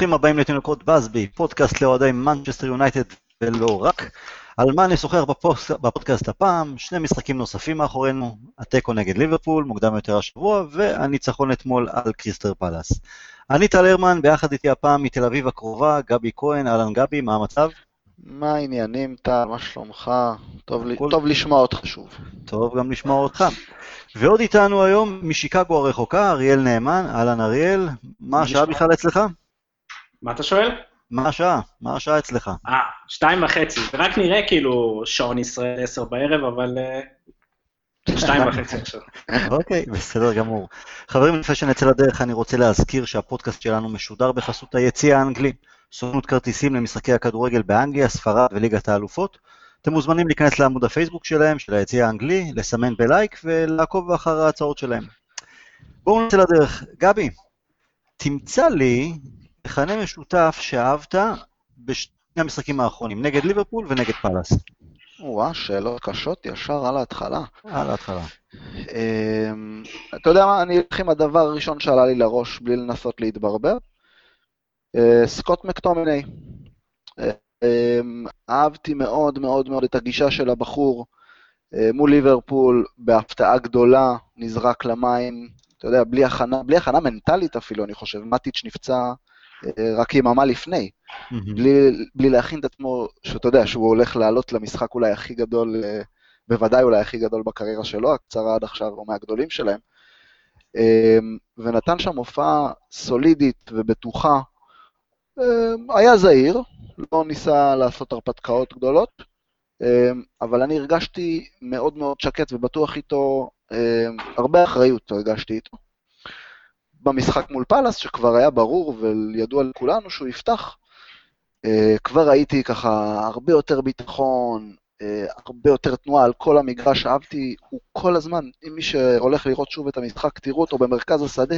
ברוכים הבאים לתינוקות בסבי, פודקאסט לאוהדי מנצ'סטר יונייטד ולא רק. על מה נשוחח בפודקאסט הפעם, שני משחקים נוספים מאחורינו, התיקו נגד ליברפול, מוקדם יותר השבוע, והניצחון אתמול על קריסטל פלאס. אני טל הרמן, ביחד איתי הפעם מתל אביב הקרובה, גבי כהן. אהלן גבי, מה המצב? מה העניינים טל, מה שלומך? טוב לשמוע אותך שוב. טוב גם לשמוע אותך. ועוד איתנו היום משיקגו הרחוקה, אריאל נאמן. אהלן אריאל, מה השעה בכלל אצלך? מה אתה שואל? מה השעה אצלך? 2:30, ורק נראה כאילו שעון ישראל 10 בערב, אבל 2:30 עכשיו. אוקיי, בסדר גמור. חברים, לפני שנצא לדרך אני רוצה להזכיר שהפודקאסט שלנו משודר בחסות היציע האנגלי, סוכנות כרטיסים למשחקי הכדורגל באנגליה, ספרד וליגת האלופות. אתם מוזמנים להיכנס לעמוד הפייסבוק שלהם, של היציע האנגלי, לסמן בלייק ולעקוב אחר ההצעות שלהם. בואו נצא לדרך. גבי, תמצא לי מכנה משותף שאהבת בשני המשחקים האחרונים, נגד ליברפול ונגד פלאס. וואה, שאלות קשות ישר על ההתחלה. על ההתחלה. אתה יודע מה, אני הולך עם הדבר הראשון שעלה לי לראש בלי לנסות להתברבר. סקוט מקטומיני. אהבתי מאוד מאוד מאוד את הגישה של הבחור מול ליברפול, בהפתעה גדולה, נזרק למים, אתה יודע, בלי הכנה מנטלית אפילו, אני חושב, מטיץ' נפצע רק יממה לפני, בלי להכין את עצמו, שאתה יודע, שהוא הולך לעלות למשחק אולי הכי גדול, בוודאי אולי הכי גדול בקריירה שלו, הקצרה עד עכשיו, או מהגדולים שלהם, ונתן שם הופעה סולידית ובטוחה, היה זהיר, לא ניסה לעשות הרפתקאות גדולות, אבל אני הרגשתי מאוד מאוד שקט ובטוח איתו, הרבה אחריות הרגשתי איתו. במשחק מול פלאס, שכבר היה ברור וידוע לכולנו שהוא יפתח, כבר ראיתי ככה הרבה יותר ביטחון, הרבה יותר תנועה על כל המגרש, אהבתי, הוא כל הזמן, אם מי שהולך לראות שוב את המשחק, תראו אותו במרכז השדה,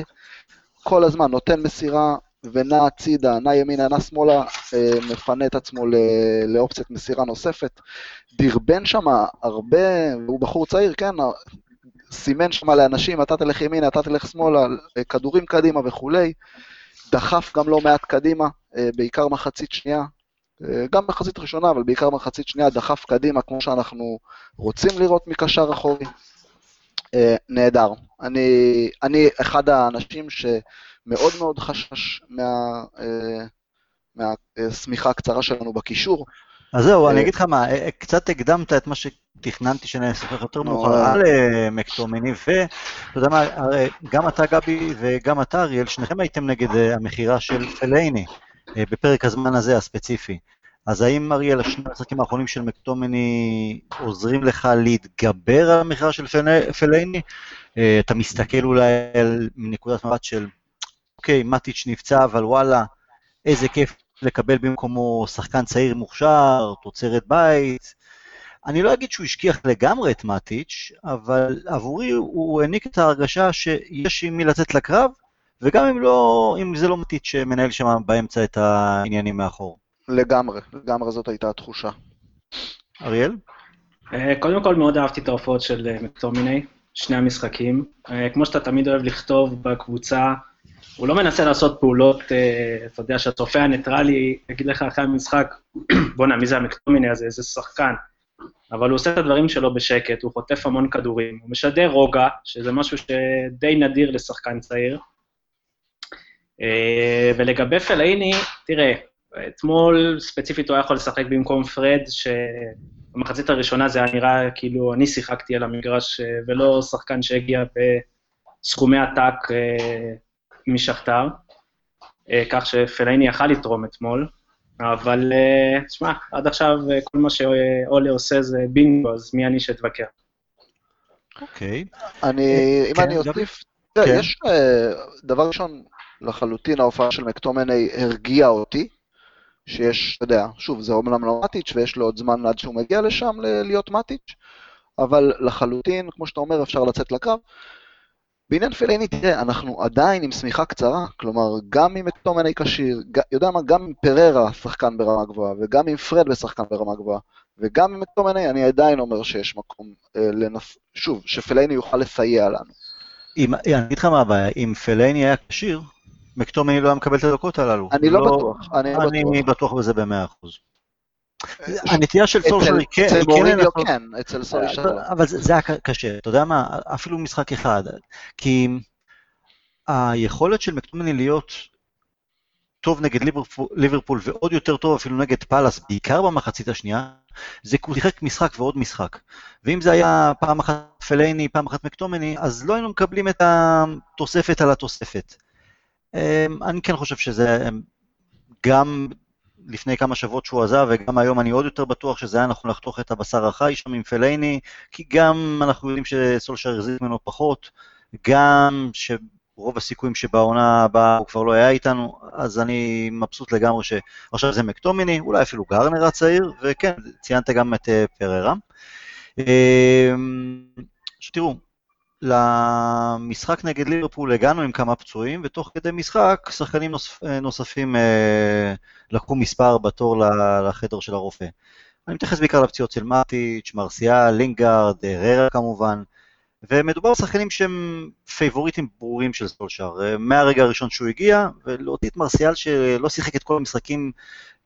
כל הזמן נותן מסירה, ונע הצידה, נע ימינה, נע שמאלה, מפנה את עצמו לאופציית מסירה נוספת. דרבן שם הרבה, הוא בחור צעיר, כן, סימן שם לאנשים, אתה תלך ימינה, אתה תלך שמאלה, כדורים קדימה וכולי, דחף גם לא מעט קדימה, בעיקר מחצית שנייה, גם מחצית ראשונה, אבל בעיקר מחצית שנייה, דחף קדימה, כמו שאנחנו רוצים לראות מקשר אחורי. נהדר. אני אחד האנשים שמאוד מאוד חשש מהסמיכה הקצרה שלנו בקישור. אז זהו, אני אגיד לך מה, קצת הקדמת את מה שתכננתי שאני אספר יותר מאוחר על מקטומיני, ואתה יודע מה, גם אתה גבי וגם אתה אריאל, שניכם הייתם נגד המכירה של פלייני בפרק הזמן הזה הספציפי. אז האם אריאל, השני המשחקים האחרונים של מקטומיני עוזרים לך להתגבר על המכירה של פלייני? אתה מסתכל אולי על נקודת מבט של, אוקיי, מטיץ' נפצע, אבל וואלה, איזה כיף לקבל במקומו שחקן צעיר מוכשר, תוצרת בית. אני לא אגיד שהוא השכיח לגמרי את מטיץ', אבל עבורי הוא העניק את ההרגשה שיש עם מי לצאת לקרב, וגם אם זה לא מטיץ' שמנהל שם באמצע את העניינים מאחור. לגמרי זאת הייתה התחושה. אריאל? קודם כל מאוד אהבתי את ההופעות של מקטומיני, שני המשחקים. כמו שאתה תמיד אוהב לכתוב בקבוצה, הוא לא מנסה לעשות פעולות, אתה יודע שהצופה הניטרלי, אגיד לך אחרי המשחק, בונה, מי זה המקטומיני הזה, איזה שחקן. אבל הוא עושה את הדברים שלו בשקט, הוא חוטף המון כדורים, הוא משדר רוגע, שזה משהו שדי נדיר לשחקן צעיר. ולגבי פלייני, תראה, אתמול ספציפית הוא היה יכול לשחק במקום פרד, שבמחצית הראשונה זה היה נראה כאילו אני שיחקתי על המגרש, ולא שחקן שהגיע בסכומי עתק משחטר, כך שפלייני יכל לתרום אתמול, אבל תשמע, עד עכשיו כל מה שאולי עושה זה בינגו, אז מי אני שתבקר? אוקיי. אם אני אוסיף, יש דבר ראשון לחלוטין, ההופעה של מקטומיני הרגיעה אותי, שיש, אתה יודע, שוב, זה אומנם לא מטיץ' ויש לו עוד זמן עד שהוא מגיע לשם להיות מטיץ', אבל לחלוטין, כמו שאתה אומר, אפשר לצאת לקרב. בעניין פלייני, תראה, אנחנו עדיין עם סמיכה קצרה, כלומר, גם עם מקטומיני כשיר, יודע מה, גם עם פררה שחקן ברמה גבוהה, וגם עם פרד בשחקן ברמה גבוהה, וגם עם מקטומיני, אני עדיין אומר שיש מקום, שוב, שפלייני יוכל לסייע לנו. אני אגיד לך מה הבעיה, אם פלייני היה כשיר, מקטומני לא היה מקבל את הדקות הללו. אני לא בטוח. אני בטוח בזה ב-100%. הנטייה של סולשרי כן. אצל מוריניו כן, אצל סולשרי. אבל זה היה קשה, אתה יודע מה? אפילו משחק אחד. כי היכולת של מקטומני להיות טוב נגד ליברפול ועוד יותר טוב אפילו נגד פלאס, בעיקר במחצית השנייה, זה שיחק משחק ועוד משחק. ואם זה היה פעם אחת פלייני, פעם אחת מקטומני, אז לא היינו מקבלים את התוספת על התוספת. אני כן חושב שזה גם לפני כמה שבועות שהוא עזב, וגם היום אני עוד יותר בטוח שזה היה אנחנו לחתוך את הבשר החי שם עם פלייני, כי גם אנחנו יודעים שסולשר החזיק ממנו פחות, גם שרוב הסיכויים שבעונה הבאה הוא כבר לא היה איתנו, אז אני מבסוט לגמרי שעכשיו זה מקטומני, אולי אפילו גרנר הצעיר, וכן, ציינת גם את פררה. שתראו, למשחק נגד ליברפול הגענו עם כמה פצועים, ותוך כדי משחק שחקנים נוספים לקחו מספר בתור לחדר של הרופא. אני מתייחס בעיקר לפציעות של מאטיץ', מרסיאל, לינגארד, ררה כמובן, ומדובר בשחקנים שהם פייבוריטים ברורים של סולשר, מהרגע הראשון שהוא הגיע, ולהוציא את מרסיאל שלא שיחק את כל המשחקים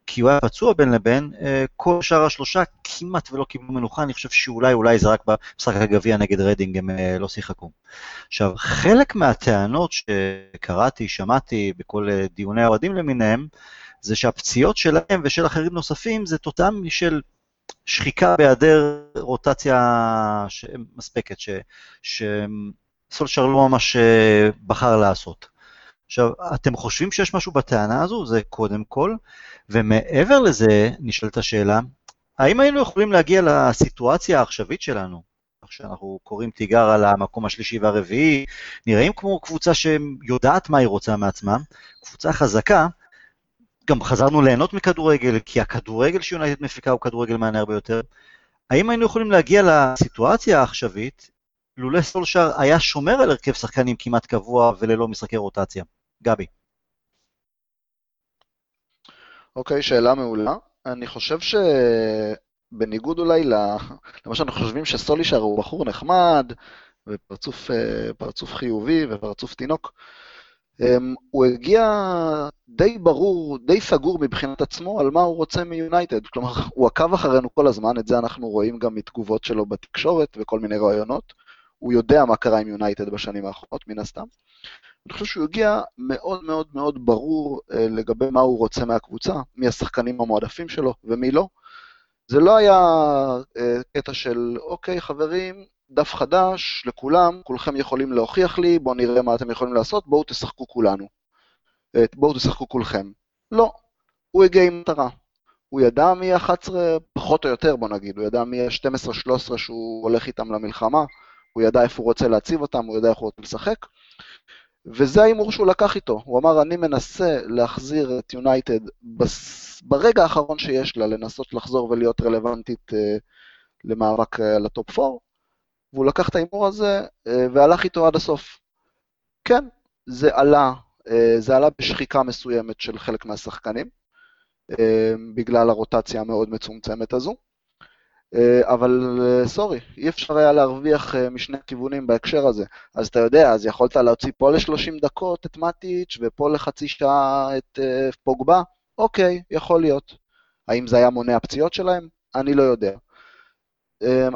כי הוא היה פצוע בין לבין, כל שאר השלושה כמעט ולא קיבלו מנוחה, אני חושב שאולי זה רק במשחק הגביע נגד רדינג הם לא שיחקו. עכשיו, חלק מהטענות שקראתי, שמעתי בכל דיוני האוהדים למיניהם, זה שהפציעות שלהם ושל אחרים נוספים, זה תוצאה של שחיקה בהיעדר רוטציה מספקת, שסולשר לא ממש בחר לעשות. עכשיו, אתם חושבים שיש משהו בטענה הזו? זה קודם כל, ומעבר לזה נשאלת השאלה, האם היינו יכולים להגיע לסיטואציה העכשווית שלנו, כשאנחנו קוראים תיגר על המקום השלישי והרביעי, נראים כמו קבוצה שיודעת מה היא רוצה מעצמה, קבוצה חזקה, גם חזרנו ליהנות מכדורגל, כי הכדורגל שיונייטד מפיקה הוא כדורגל מעניין הרבה יותר, האם היינו יכולים להגיע לסיטואציה העכשווית, לולא סולשר היה שומר על הרכב שחקנים כמעט קבוע וללא משחקי רוטציה? גבי. אוקיי, שאלה מעולה. אני חושב שבניגוד אולי למה שאנחנו חושבים שסולשר הוא בחור נחמד, ופרצוף חיובי ופרצוף תינוק, הוא הגיע די ברור, די סגור מבחינת עצמו על מה הוא רוצה מיונייטד. כלומר, הוא עקב אחרינו כל הזמן, את זה אנחנו רואים גם מתגובות שלו בתקשורת וכל מיני רעיונות. הוא יודע מה קרה עם יונייטד בשנים האחרונות, מן הסתם. אני חושב שהוא הגיע מאוד מאוד מאוד ברור לגבי מה הוא רוצה מהקבוצה, מי השחקנים המועדפים שלו ומי לא. זה לא היה קטע של, אוקיי חברים, דף חדש לכולם, כולכם יכולים להוכיח לי, בואו נראה מה אתם יכולים לעשות, בואו תשחקו כולנו. בואו תשחקו כולכם. לא, הוא הגיע עם מטרה. הוא ידע מי 11, פחות או יותר בוא נגיד, הוא ידע מי 12-13 שהוא הולך איתם למלחמה, הוא ידע איפה הוא רוצה להציב אותם, הוא ידע איך הוא רוצה לשחק, וזה האימור שהוא לקח איתו, הוא אמר, אני מנסה להחזיר את יונייטד, ברגע האחרון שיש לה, לנסות לחזור ולהיות רלוונטית למאבק על הטופ 4, והוא לקח את האימור הזה, והלך איתו עד הסוף. כן, זה עלה בשחיקה מסוימת של חלק מהשחקנים, בגלל הרוטציה המאוד מצומצמת הזו, אבל סורי, אי אפשר היה להרוויח משני כיוונים בהקשר הזה, אז אתה יודע, אז יכולת להוציא פה ל-30 דקות את מאטיץ' ופה לחצי שעה את פוגבה, אוקיי, יכול להיות. האם זה היה מונע פציעות שלהם? אני לא יודע.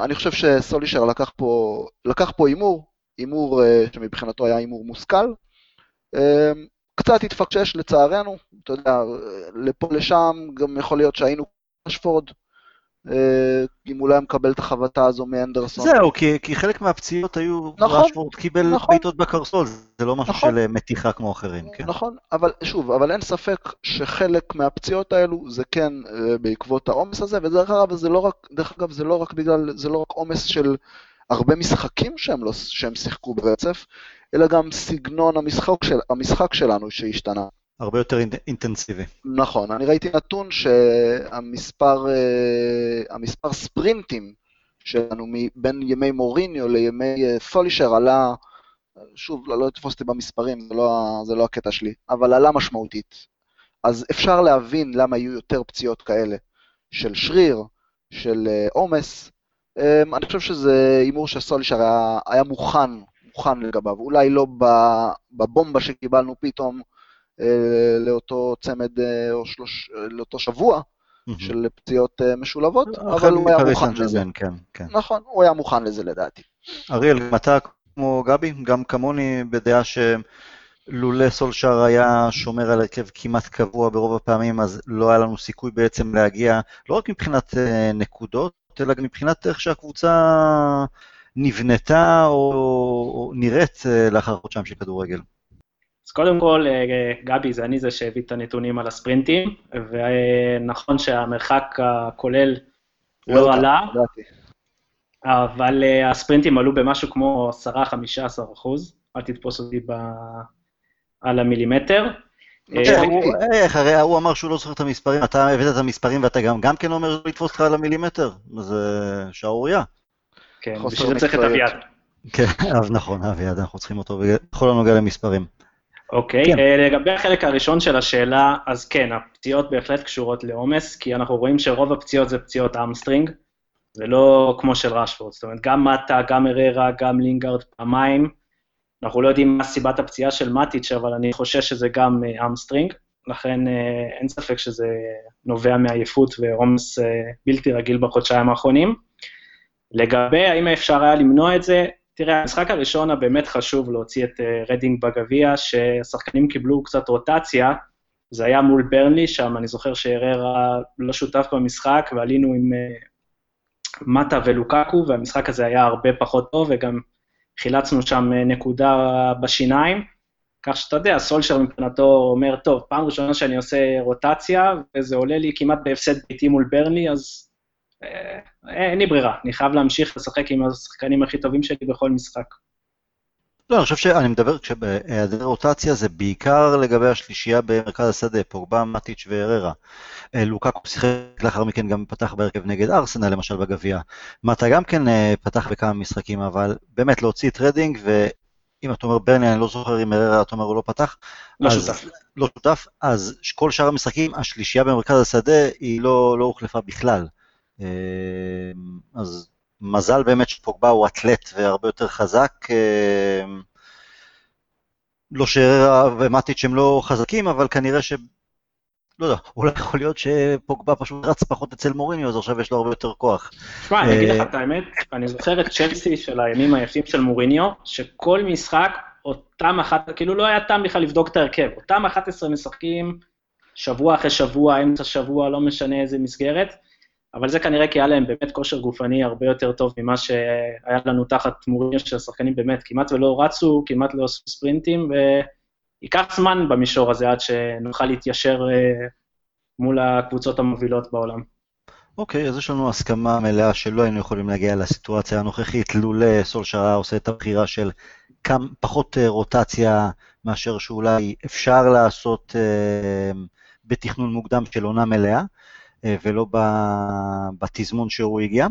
אני חושב שסולישר לקח פה אימור שמבחינתו היה אימור מושכל, קצת התפקשש לצערנו, אתה יודע, לפה לשם גם יכול להיות שהיינו אשפורד, אם אולי מקבל את החבטה הזו מאנדרסון. זהו, כי חלק מהפציעות היו רשפורד קיבל בעיטות בקרסול, זה לא משהו של מתיחה כמו אחרים. נכון, אבל שוב, אבל אין ספק שחלק מהפציעות האלו זה כן בעקבות העומס הזה, ודרך אגב זה לא רק בגלל, זה לא רק עומס של הרבה משחקים שהם שיחקו ברצף, אלא גם סגנון המשחק שלנו שהשתנה. הרבה יותר אינטנסיבי. נכון, אני ראיתי נתון שהמספר ספרינטים שלנו בין ימי מוריניו לימי סולישר עלה, שוב, לא תפוסתי במספרים, זה לא הקטע שלי, אבל עלה משמעותית. אז אפשר להבין למה היו יותר פציעות כאלה, של שריר, של עומס. אני חושב שזה אימור שסולישר היה מוכן לגביו, אולי לא בבומבה שקיבלנו פתאום, לאותו צמד או לאותו שבוע של פציעות משולבות, אבל הוא היה מוכן לזה. נכון, הוא היה מוכן לזה לדעתי. אריאל, אתה כמו גבי, גם כמוני בדעה שלולא סולשר היה שומר על הרכב כמעט קבוע ברוב הפעמים, אז לא היה לנו סיכוי בעצם להגיע, לא רק מבחינת נקודות, אלא גם מבחינת איך שהקבוצה נבנתה או נראית לאחר חודשיים של כדורגל. אז קודם כל, גבי, זה אני זה שהביא את הנתונים על הספרינטים, ונכון שהמרחק הכולל לא עלה, אבל הספרינטים עלו במשהו כמו 10-15%, אל תתפוס אותי על המילימטר. הוא אמר שהוא לא זוכר את המספרים, אתה הבאת את המספרים ואתה גם כן אומר לתפוס אותך על המילימטר, זה שערוריה. כן, בשביל זה צריך את אביעד. כן, אז נכון, אביעד, אנחנו צריכים אותו בכל הנוגע למספרים. אוקיי, לגבי החלק הראשון של השאלה, אז כן, הפציעות בהחלט קשורות לעומס, כי אנחנו רואים שרוב הפציעות זה פציעות אמסטרינג, זה לא כמו של רשפורד, זאת אומרת, גם מטה, גם הררה, גם לינגארד, פעמיים, אנחנו לא יודעים מה סיבת הפציעה של מטיץ', אבל אני חושש שזה גם אמסטרינג, לכן אין ספק שזה נובע מעייפות ועומס בלתי רגיל בחודשיים האחרונים. לגבי האם אפשר היה למנוע את זה, תראה, המשחק הראשון הבאמת חשוב להוציא את רדינג בגביה, שהשחקנים קיבלו קצת רוטציה, זה היה מול ברנלי, שם אני זוכר שהררה לא שותף במשחק, ועלינו עם מטה ולוקאקו, והמשחק הזה היה הרבה פחות טוב, וגם חילצנו שם נקודה בשיניים, כך שאתה יודע, סולשר מבחינתו אומר, טוב, פעם ראשונה שאני עושה רוטציה, וזה עולה לי כמעט בהפסד ביתי מול ברנלי, אז אין לי ברירה, אני חייב להמשיך לשחק עם השחקנים הכי טובים שלי בכל משחק. לא, אני חושב שאני מדבר כשבהיעדר רוטציה זה בעיקר לגבי השלישייה במרכז השדה, פוגבה, מטיץ' והררה. לוקאקו שיחק לאחר מכן גם פתח בהרכב נגד ארסנל למשל בגביע. מטה גם כן פתח בכמה משחקים, אבל באמת להוציא את רדינג, ואם אתה אומר ברני, אני לא זוכר אם הררה, אתה אומר הוא לא פתח, לא שותף, אז כל שאר המשחקים, השלישייה במרכז השדה היא לא הוחלפה בכלל. אז מזל באמת שפוגבה הוא אטלט והרבה יותר חזק, לא שהררה ומטיץ' הם לא חזקים, אבל כנראה לא יודע, אולי יכול להיות שפוגבה פשוט רץ פחות אצל מוריניו, אז עכשיו יש לו הרבה יותר כוח. תשמע, אני אגיד לך את האמת, אני זוכר את צ'לסי של הימים היפים של מוריניו, שכל משחק, כאילו לא היה טעם בכלל לבדוק את ההרכב, אותם 11 משחקים, שבוע אחרי שבוע, אמצע שבוע, לא משנה איזה מסגרת, אבל זה כנראה כי היה להם באמת כושר גופני הרבה יותר טוב ממה שהיה לנו תחת מוריניו של השחקנים באמת, כמעט ולא רצו, כמעט לא עשו ספרינטים, ויקח זמן במישור הזה עד שנוכל להתיישר מול הקבוצות המובילות בעולם. אוקיי, אז יש לנו הסכמה מלאה שלא היינו יכולים להגיע לסיטואציה הנוכחית, לולא סולשר עושה את הבחירה של פחות רוטציה מאשר שאולי אפשר לעשות בתכנון מוקדם של עונה מלאה, ולא בתזמון שהוא הגיע.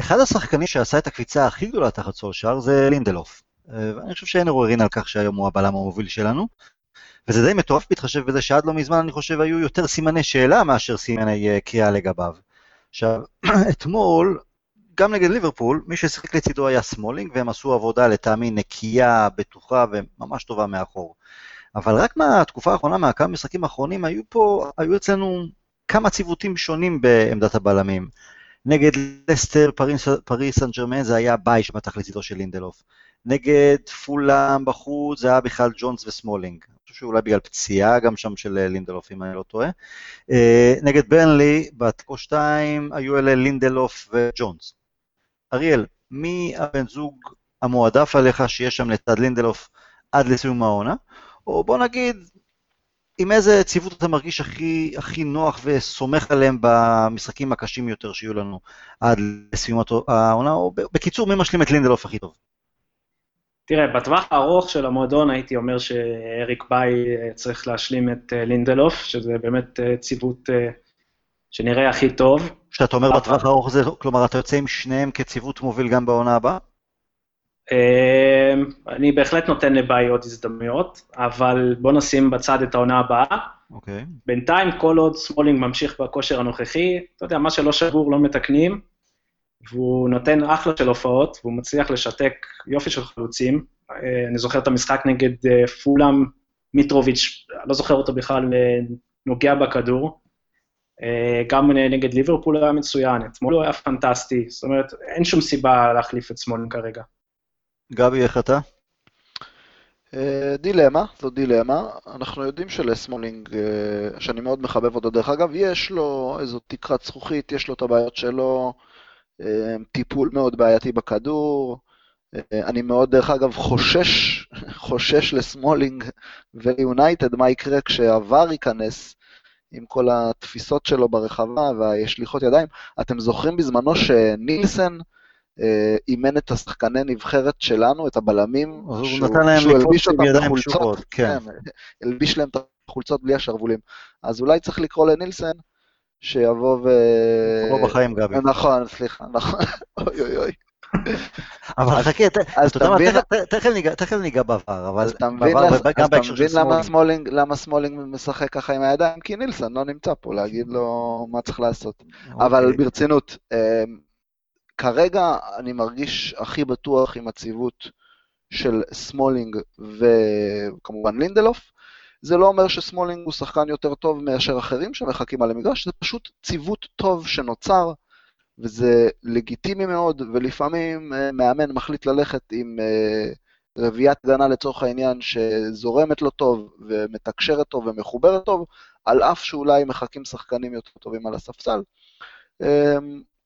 אחד השחקנים שעשה את הקפיצה הכי גדולה תחת סולשר זה לינדלוף. ואני חושב שאין עוררין על כך שהיום הוא הבלם המוביל שלנו. וזה די מטורף בהתחשב בזה שעד לא מזמן אני חושב היו יותר סימני שאלה מאשר סימני קריאה לגביו. עכשיו, אתמול, גם נגד ליברפול, מי ששיחק לצידו היה סמולינג, והם עשו עבודה לטעמי נקייה, בטוחה וממש טובה מאחור. אבל רק מהתקופה האחרונה, מהכמה משחקים האחרונים, היו אצלנו כמה ציוותים שונים בעמדת הבלמים. נגד לסטר, פריס סן ג'רמן, זה היה ביי שמתח לצידו של לינדלוף. נגד פולאם בחוץ, זה היה בכלל ג'ונס וסמולינג. אני חושב שאולי בגלל פציעה גם שם של לינדלוף, אם אני לא טועה. נגד ברנלי, בתיקו 2, היו אלה לינדלוף וג'ונס. אריאל, מי הבן זוג המועדף עליך שיש שם לצד לינדלוף עד לסיום העונה? או בוא נגיד, עם איזה ציוות אתה מרגיש הכי נוח וסומך עליהם במשחקים הקשים יותר שיהיו לנו עד לסיום העונה, או בקיצור, מי משלים את לינדלוף הכי טוב? תראה, בטווח הארוך של המועדון הייתי אומר שאריק ביי צריך להשלים את לינדלוף, שזה באמת ציוות שנראה הכי טוב. כשאתה אומר בטווח הארוך זה, כלומר, אתה יוצא עם שניהם כציוות מוביל גם בעונה הבאה? אני בהחלט נותן לבעי עוד הזדמנויות, אבל בוא נשים בצד את העונה הבאה. בינתיים כל עוד סמולינג ממשיך בכושר הנוכחי, אתה יודע, מה שלא שבור לא מתקנים, והוא נותן אחלה של הופעות, והוא מצליח לשתק יופי של חלוצים. אני זוכר את המשחק נגד פולאם, מיטרוביץ', לא זוכר אותו בכלל, נוגע בכדור, גם נגד ליברפול היה מצוין, אתמול הוא היה פנטסטי, זאת אומרת, אין שום סיבה להחליף את סמון כרגע. גבי, איך אתה? דילמה, זו דילמה, אנחנו יודעים שלסמולינג, שאני מאוד מחבב אותו דרך אגב, יש לו איזו תקרת זכוכית, יש לו את הבעיות שלו, טיפול מאוד בעייתי בכדור, אני מאוד דרך אגב חושש לסמולינג וליונייטד, מה יקרה כשהוואר ייכנס עם כל התפיסות שלו ברחבה והשליחות ידיים, אתם זוכרים בזמנו שנילסן, אימן את השחקני נבחרת שלנו, את הבלמים, שהוא הלביש אותם את החולצות, כן. הלביש להם את החולצות בלי השרבולים, אז אולי צריך לקרוא לנילסן, שיבוא ו... כמו בחיים גבי. נכון, סליחה, נכון, אוי אוי אוי. אבל חכה, תכף ניגע בעבר, אבל גם בהקשר של סמולינג. אז תבין למה סמולינג משחק ככה עם הידיים, כי נילסן לא נמצא פה להגיד לו מה צריך לעשות, אבל ברצינות, כרגע אני מרגיש הכי בטוח עם הציבות של סמולינג וכמובן לינדלוף, זה לא אומר שסמולינג הוא שחקן יותר טוב מאשר אחרים שמחכים על המגרש, זה פשוט ציבות טוב שנוצר, וזה לגיטימי מאוד, ולפעמים מאמן מחליט ללכת עם רביעת הגנה לצורך העניין שזורמת לו טוב ומתקשרת טוב ומחוברת טוב, על אף שאולי מחכים שחקנים יותר טובים על הספסל.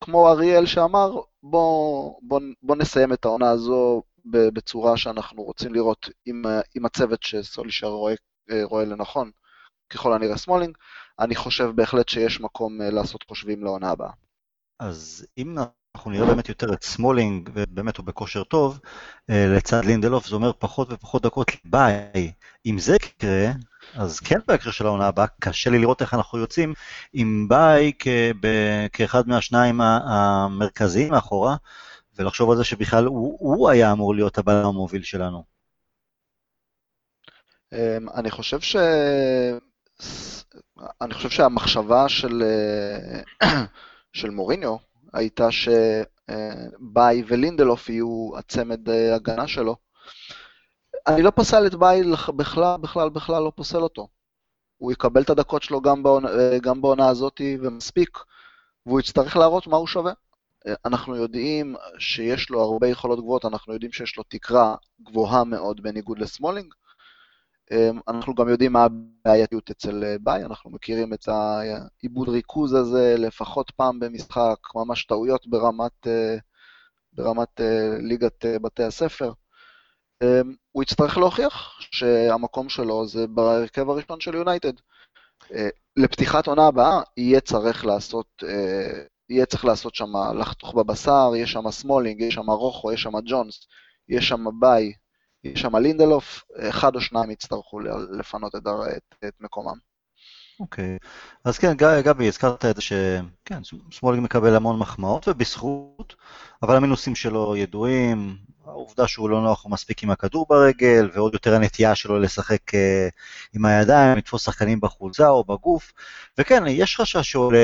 כמו אריאל שאמר, בוא נסיים את העונה הזו בצורה שאנחנו רוצים לראות עם הצוות שסולישר רואה לנכון, ככל הנראה סמולינג, אני חושב בהחלט שיש מקום לעשות חושבים לעונה הבאה. אז אם אנחנו נראה באמת יותר את סמולינג, ובאמת הוא בכושר טוב, לצד לינדלוף, זה אומר פחות ופחות דקות ביי. אם זה יקרה, אז כן בהקרה של העונה הבאה, קשה לי לראות איך אנחנו יוצאים, עם ביי כאחד מהשניים המרכזיים מאחורה, ולחשוב על זה שבכלל הוא היה אמור להיות הבעל המוביל שלנו. אני חושב שהמחשבה של מוריניו הייתה שביי ולינדלוף יהיו הצמד הגנה שלו. אני לא פסל את ביי בכלל לא פוסל אותו. הוא יקבל את הדקות שלו גם בעונה הזאת ומספיק, והוא יצטרך להראות מה הוא שווה. אנחנו יודעים שיש לו הרבה יכולות גבוהות, אנחנו יודעים שיש לו תקרה גבוהה מאוד בניגוד לסמולינג, אנחנו גם יודעים מה הבעייתיות אצל ביי, אנחנו מכירים את העיבוד ריכוז הזה לפחות פעם במשחק, ממש טעויות ברמת ליגת בתי הספר. הוא יצטרך להוכיח שהמקום שלו זה בהרכב הראשון של יונייטד. לפתיחת עונה הבאה יהיה צריך לעשות שם לחתוך בבשר, יש שם סמולינג, יש שם רוחו, יש שם ג'ונס, יש שם ביי, יש שם לינדלוף, אחד או שניים יצטרכו לפנות את מקומם. אוקיי, אז כן, גבי, הזכרת את זה שסמולינג מקבל המון מחמאות ובזכות, אבל המינוסים שלו ידועים, העובדה שהוא לא נוח ומספיק עם הכדור ברגל, ועוד יותר הנטייה שלו לשחק עם הידיים, לתפוס שחקנים בחולצה או בגוף, וכן, יש חשש שעולה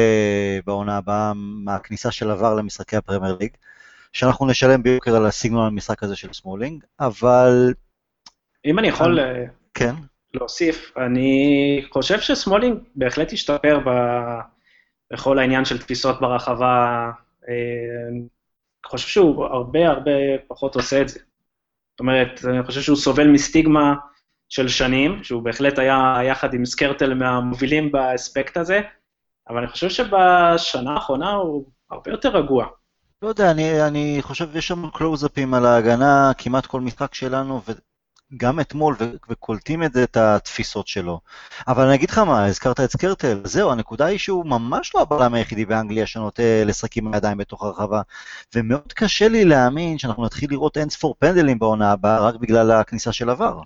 בעונה הבאה מהכניסה של עבר למשחקי הפרמייר ליג, שאנחנו נשלם ביוקר על הסיגנול המשחק הזה של סמולינג, אבל... אם אני יכול כן. להוסיף, אני חושב שסמולינג בהחלט השתפר בכל העניין של תפיסות ברחבה, אני חושב שהוא הרבה פחות עושה את זה. זאת אומרת, אני חושב שהוא סובל מסטיגמה של שנים, שהוא בהחלט היה יחד עם סקרטל מהמובילים באספקט הזה, אבל אני חושב שבשנה האחרונה הוא הרבה יותר רגוע. לא יודע, אני חושב יש שם קלוז-אפים על ההגנה, כמעט כל משחק שלנו, וגם אתמול, וקולטים את זה, את התפיסות שלו. אבל אני אגיד לך מה, הזכרת את סקרטל, זהו, הנקודה היא שהוא ממש לא הבלם היחידי באנגליה, שנוטה לשחק עם הידיים בתוך הרחבה, ומאוד קשה לי להאמין שאנחנו נתחיל לראות אין ספור פנדלים בעונה הבאה, רק בגלל הכניסה של עבר.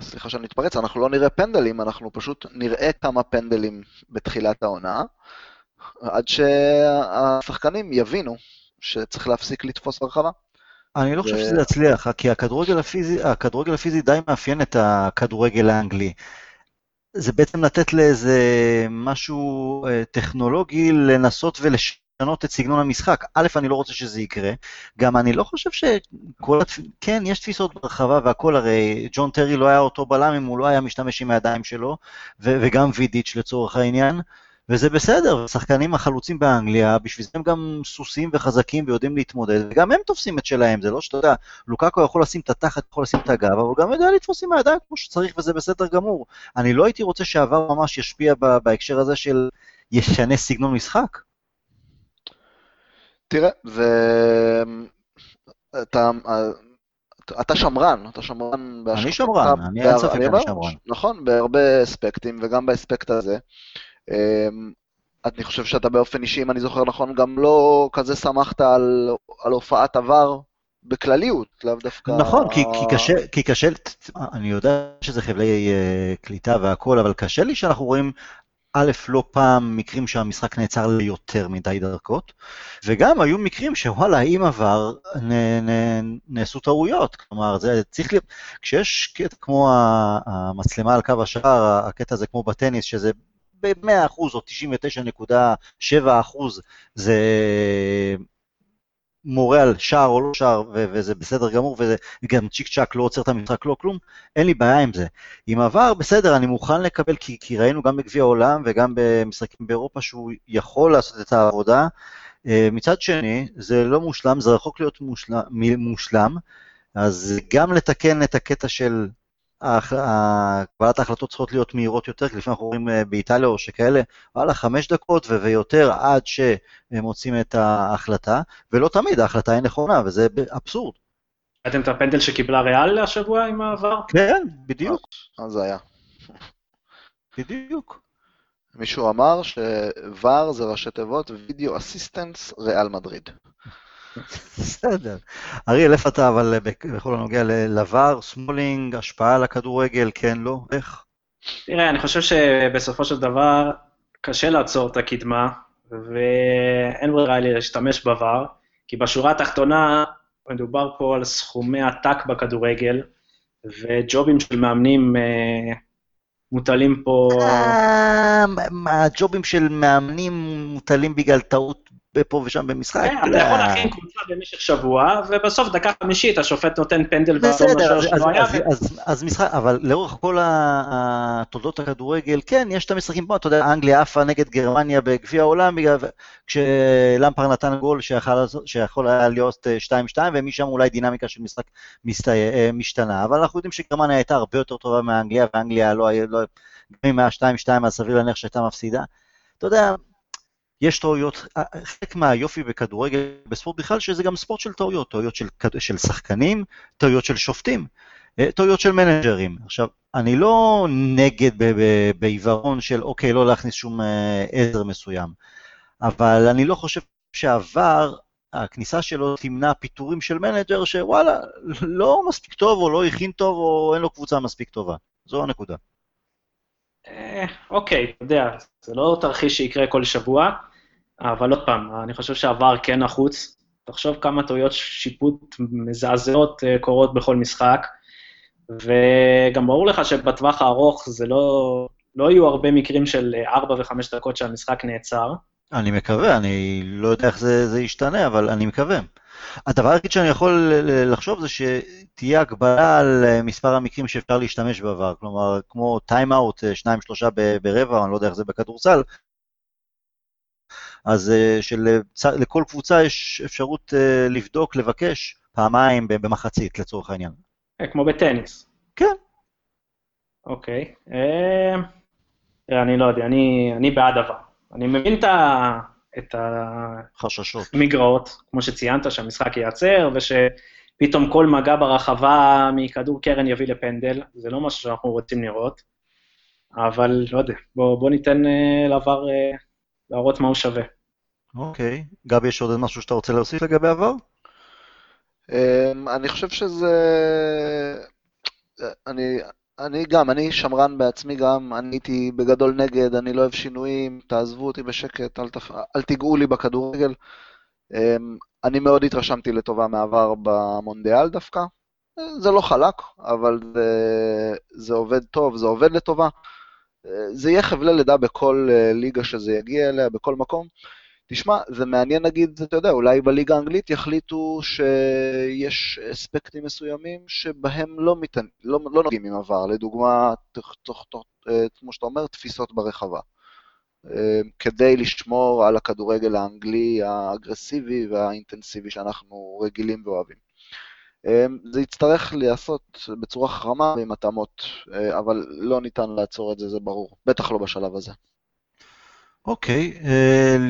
סליחה שאני אתפרץ, אנחנו לא נראה פנדלים, אנחנו פשוט נראה כמה פנדלים בתחילת העונה, עד שהשחקנים יבינו שצריך להפסיק לתפוס ברחבה. אני לא חושב שזה יצליח, כי הכדורגל הפיזי די מאפיין את הכדורגל האנגלי. זה בעצם לתת לאיזה משהו טכנולוגי לנסות ולשנות לשנות את סגנון המשחק. א', אני לא רוצה שזה יקרה, גם אני לא חושב שכל... כן, יש תפיסות ברחבה והכל, הרי ג'ון טרי לא היה אותו בלם אם הוא לא היה משתמש עם הידיים שלו, וגם וידיץ' לצורך העניין, וזה בסדר, שחקנים החלוצים באנגליה, בשביל זה הם גם סוסים וחזקים ויודעים להתמודד, וגם הם תופסים את שלהם, זה לא שאתה יודע, לוקאקו יכול לשים את התחת, יכול לשים את הגב, אבל גם יודע לתפוס עם הידיים כמו שצריך, וזה בסדר גמור. אני לא הייתי רוצה שעבר ממש ישפיע בהקשר הזה של ישנה סגנון משחק. תראה, אתה שמרן, אני שמרן, אני אין ספק אני שמרן. נכון, בהרבה אספקטים, וגם באספקט הזה. אני חושב שאתה באופן אישי, אם אני זוכר נכון, גם לא כזה שמחת על הופעת עבר בכלליות, לאו דווקא... נכון, כי קשה, אני יודע שזה חבלי קליטה והכל, אבל קשה לי שאנחנו רואים... א', לא פעם מקרים שהמשחק נעצר ליותר מדי דרכות, וגם היו מקרים שוואלה, אם עבר, נעשו טעויות, כלומר, זה צריך להיות, כשיש קטע כמו המצלמה על קו השער, הקטע הזה כמו בטניס, שזה ב-100% או 99.7%, זה מורה על שער או לא שער, וזה בסדר גמור, וזה גם צ'יק צ'ק, לא עוצר את המשחק, לא כלום, אין לי בעיה עם זה. עם עבר, בסדר, אני מוכן לקבל, כי ראינו גם בגביע העולם, וגם במשחקים באירופה, שהוא יכול לעשות את העבודה. מצד שני, זה לא מושלם, זה רחוק להיות מושלם, אז גם לתקן את הקטע של קבלת ההחלטות צריכות להיות מהירות יותר, כי לפני אנחנו רואים באיטליה או שכאלה, הלאה 5 דקות ויותר עד שמוצאים את ההחלטה, ולא תמיד ההחלטה היא נכונה, וזה אבסורד. ראיתם את הפנדל שקיבלה ריאל השבוע עם העבר? כן, בדיוק. אז היה. בדיוק. מישהו אמר שוואר זה ראשי תיבות וידאו אסיסטנס ריאל מדריד. בסדר. אריאל, איפה אתה, אבל בכל הנוגע ללבר, סמולינג, השפעה על הכדורגל, כן, לא, איך? תראה, אני חושב שבסופו של דבר קשה לעצור את הקדמה, ואין ברירה לי להשתמש בבר, כי בשורה התחתונה מדובר פה על סכומי עתק בכדורגל, וג'ובים של מאמנים מוטלים פה... הג'ובים של מאמנים מוטלים בגלל טעות, פה ושם במשחק. אתה יכול להכין קבוצה במשך שבוע, ובסוף דקה 5 השופט נותן פנדל בסדר, אז משחק, אבל לאורך כל התולדות הכדורגל, כן, יש את המשחקים פה, אתה יודע, אנגליה עפה נגד גרמניה בגביע העולם, כשלמפר נתן גול שיכול היה להיות 2-2, ומשם אולי דינמיקה של משחק משתנה, אבל אנחנו יודעים שגרמניה הייתה הרבה יותר טובה מאנגליה, ואנגליה לא היה, גם אם היה 2-2, אז סביר להניח שהייתה מפסידה. אתה יודע, יש טעויות, חלק מהיופי בכדורגל בספורט בכלל, שזה גם ספורט של טעויות, טעויות של שחקנים, טעויות של שופטים, טעויות של מנג'רים. עכשיו, אני לא נגד בעיוורון של, אוקיי, לא להכניס שום עזר מסוים, אבל אני לא חושב שעבר, הכניסה שלו תמנע פיטורים של מנג'ר, שוואלה, לא מספיק טוב, או לא הכין טוב, או אין לו קבוצה מספיק טובה. זו הנקודה. אוקיי, אתה יודע, זה לא תרחיש שיקרה כל שבוע, אבל עוד פעם, אני חושב שעבר כן החוץ, תחשוב כמה טעויות שיפוט מזעזעות קורות בכל משחק, וגם ברור לך שבטווח הארוך זה לא יהיו הרבה מקרים של 4 ו-5 דקות שהמשחק נעצר. אני מקווה, אני לא יודע איך זה ישתנה, אבל אני מקווה. הדבר הכי שאני יכול לחשוב זה שתהיה הגבלה על מספר המקרים שאפשר להשתמש בעבר, כלומר, כמו טיימאוט, 2-3 ברבע, אני לא יודע איך זה בכדורסל, אז שלכל קבוצה יש אפשרות לבדוק, לבקש פעמיים במחצית לצורך העניין. כמו בטניס. כן. אוקיי. אני לא יודע, אני בעד עבר. אני מבין את החששות מגרעות, כמו שציינת, שהמשחק ייעצר, ושפתאום כל מגע ברחבה מכדור קרן יביא לפנדל, זה לא משהו שאנחנו רוצים לראות, אבל לא יודע, בוא ניתן לעבר להראות מה הוא שווה. אוקיי, גבי, יש עוד משהו שאתה רוצה להוסיף לגבי עבר? אני חושב שזה... אני שמרן בעצמי גם, אני הייתי בגדול נגד, אני לא אוהב שינויים, תעזבו אותי בשקט, אל תיגעו לי בכדורגל. אני מאוד התרשמתי לטובה מעבר במונדיאל דווקא, זה לא חלק, אבל זה עובד טוב, זה עובד לטובה. זה יהיה חבלי לידה בכל ליגה שזה יגיע אליה, בכל מקום. תשמע, זה מעניין נגיד, אתה יודע, אולי בליגה האנגלית יחליטו שיש אספקטים מסוימים שבהם לא נוגעים עם עבר, לדוגמה, כמו שאתה אומר, תפיסות ברחבה. כדי לשמור על הכדורגל האנגלי האגרסיבי והאינטנסיבי שאנחנו רגילים ואוהבים. זה יצטרך לעשות בצורה חכמה עם התאמות, אבל לא ניתן לעצור את זה, זה ברור. בטח לא בשלב הזה. אוקיי,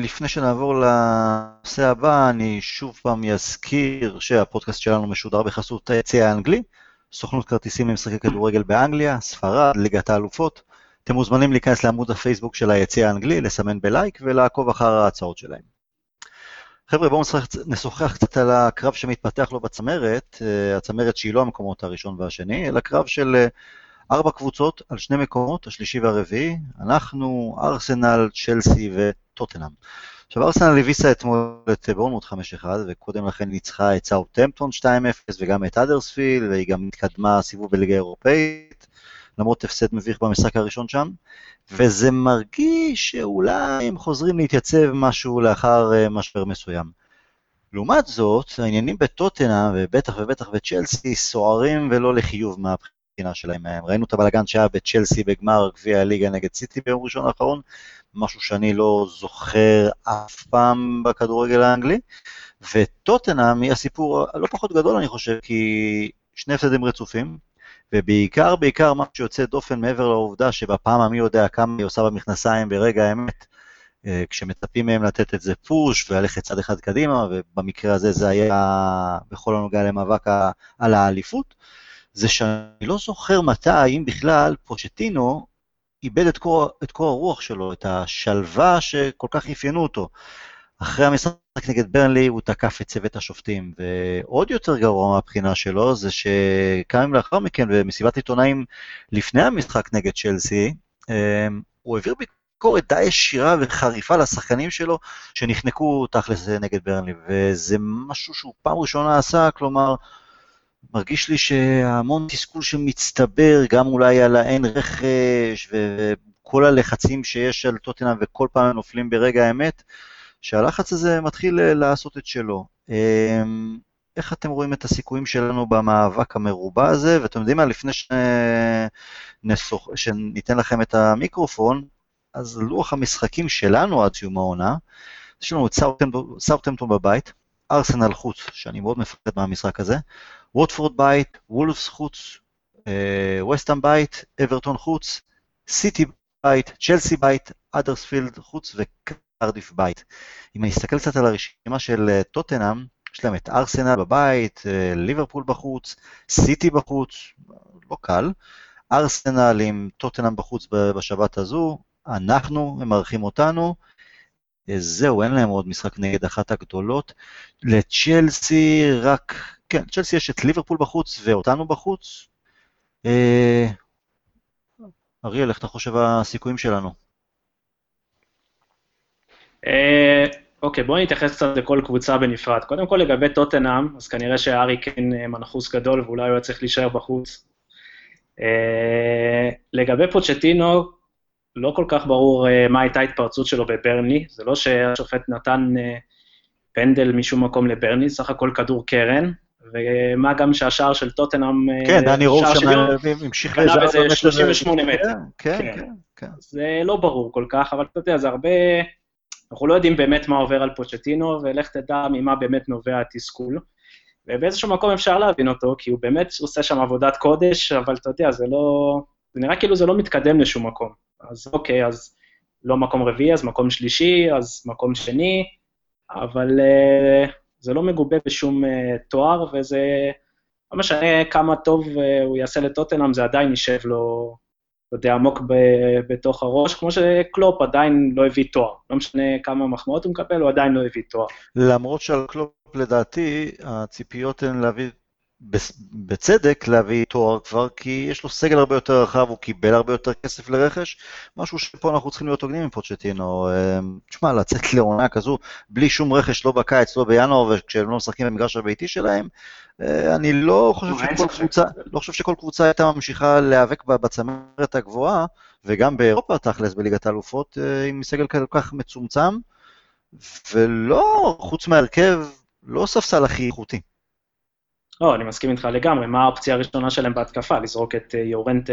לפני שנעבור לנושא הבא, אני שוב פעם אזכיר שהפודקאסט שלנו משודר בחסות היציע האנגלי, סוכנות כרטיסים למשחקי כדורגל באנגליה, ספרד, ליגת האלופות. אתם מוזמנים להיכנס לעמוד הפייסבוק של היציע האנגלי, לסמן בלייק ולעקוב אחר ההצעות שלהם. חבר'ה, בואו נשוחח קצת על הקרב שמתפתח לו בצמרת, הצמרת שהיא לא המקומות הראשון והשני, אלא קרב של 4 קבוצות על 2 מקומות, השלישי והרביעי, אנחנו ארסנל, צ'לסי וטוטנהאם. עכשיו ארסנל הביסה אתמול את בורנמוט 5-1, וקודם לכן ניצחה את סאות'המפטון 2-0 וגם את האדרספילד, והיא גם התקדמה סיבוב בליגה האירופאית, למרות הפסד מביך במשחק הראשון שם, וזה מרגיש שאולי הם חוזרים להתייצב משהו לאחר משבר מסוים. לעומת זאת, העניינים בטוטנהאם, ובטח בצ'לסי, סוערים ולא לחיוב מהבחינה שלהם. ראינו את הבלגן שהיה בצ'לסי בגמר גביע הליגה נגד סיטי ביום ראשון האחרון, משהו שאני לא זוכר אף פעם בכדורגל האנגלי, וטוטנהאם היא הסיפור לא פחות גדול אני חושב, כי שני הפסדים רצופים, ובעיקר מה שיוצא דופן מעבר לעובדה שבפעם המי יודע כמה היא עושה במכנסיים ברגע האמת, כשמצפים מהם לתת את זה פוש והלכת צד אחד קדימה, ובמקרה הזה זה היה בכל הנוגע למאבק על האליפות, זה שאני לא זוכר מתי, אם בכלל, פוצ'טינו איבד את קור הרוח שלו, את השלווה שכל כך יפיינו אותו. אחרי המשחק נגד ברנלי הוא תקף את צוות השופטים, ועוד יותר גרוע מהבחינה שלו זה שכמה לאחר מכן במסיבת עיתונאים לפני המשחק נגד צ'לסי, הוא העביר ביקורת די ישירה וחריפה לשחקנים שלו שנחנקו תכלס נגד ברנלי, וזה משהו שהוא פעם ראשונה עשה, כלומר מרגיש לי שהמון תסכול שמצטבר גם אולי על האין רכש וכל הלחצים שיש על טוטנהאם וכל פעם הם נופלים ברגע האמת, שהלחץ הזה מתחיל לעשות את שלו. איך אתם רואים את הסיכויים שלנו במאבק המרובה הזה? ואתם יודעים מה, לפני שניתן לכם את המיקרופון, אז לוח המשחקים שלנו עד סיום העונה, יש לנו את סאות'המפטון בבית, ארסנל חוץ, שאני מאוד מפחד מהמשחק הזה, ווטפורד בית, וולפס חוץ, וסטהאם בית, אברטון חוץ, סיטי בית, צ'לסי בית, האדרספילד חוץ ארדיף בית. אם אני אסתכל קצת על הרשימה של טוטנהאם, יש להם את ארסנל בבית, ליברפול בחוץ, סיטי בחוץ, לא קל, ארסנל עם טוטנהאם בחוץ בשבת הזו, אנחנו, הם מערכים אותנו, זהו, אין להם עוד משחק נגד אחת הגדולות, לצ'לסי רק, כן, צ'לסי יש את ליברפול בחוץ ואותנו בחוץ, אריאל, איך אתה חושב הסיכויים שלנו? אוקיי, בואו נתייחס קצת לכל קבוצה בנפרד. קודם כל לגבי טוטנהאם, אז כנראה שהארי קיין מנחוס גדול ואולי הוא צריך להישאר בחוץ. לגבי פוצ'טינו, לא כל כך ברור מה הייתה התפרצות שלו בברני, זה לא שהשופט נתן פנדל משום מקום לברני, סך הכל כדור קרן, ומה גם שהשער של טוטנהאם... כן, דני רוב שם המשיך לזהר... קנה בזה 38 מטר. כן, כן. זה לא ברור כל כך, אבל אתה יודע, זה הרבה... אנחנו לא יודעים באמת מה עובר על פוצ'טינו, ולך תדע ממה באמת נובע התסכול, ובאיזשהו מקום אפשר להבין אותו, כי הוא באמת עושה שם עבודת קודש, אבל אתה יודע, זה לא... זה נראה כאילו זה לא מתקדם לשום מקום. אז אוקיי, אז לא מקום רביעי, אז מקום שלישי, אז מקום שני, אבל זה לא מגובה בשום תואר, וזה... לא משנה כמה טוב הוא יעשה לטוטנהאם, זה עדיין יישב לו... אתה יודע, עמוק בתוך הראש, כמו שקלופ עדיין לא הביא תואר. לא משנה כמה מחמאות הוא מקבל, הוא עדיין לא הביא תואר. למרות שעל קלופ, לדעתי, הציפיות הן להביא, בצדק, להביא תואר כבר, כי יש לו סגל הרבה יותר רחב, הוא קיבל הרבה יותר כסף לרכש, משהו שפה אנחנו צריכים להיות עוגנים עם פוצ'טינו. תשמע, לצאת לעונה כזו, בלי שום רכש, לא בקיץ, לא בינואר, וכשהם לא משחקים במגרש הביתי שלהם, אני לא חושב שכל קבוצה הייתה ממשיכה להיאבק בצמרת הגבוהה, וגם באירופה תכלס בליגת האלופות, עם סגל כל כך מצומצם, ולא, חוץ מהרכב, לא ספסל הכי איכותי. לא, אני מסכים איתך לגמרי. מה האופציה הראשונה שלהם בהתקפה? לזרוק את יורנט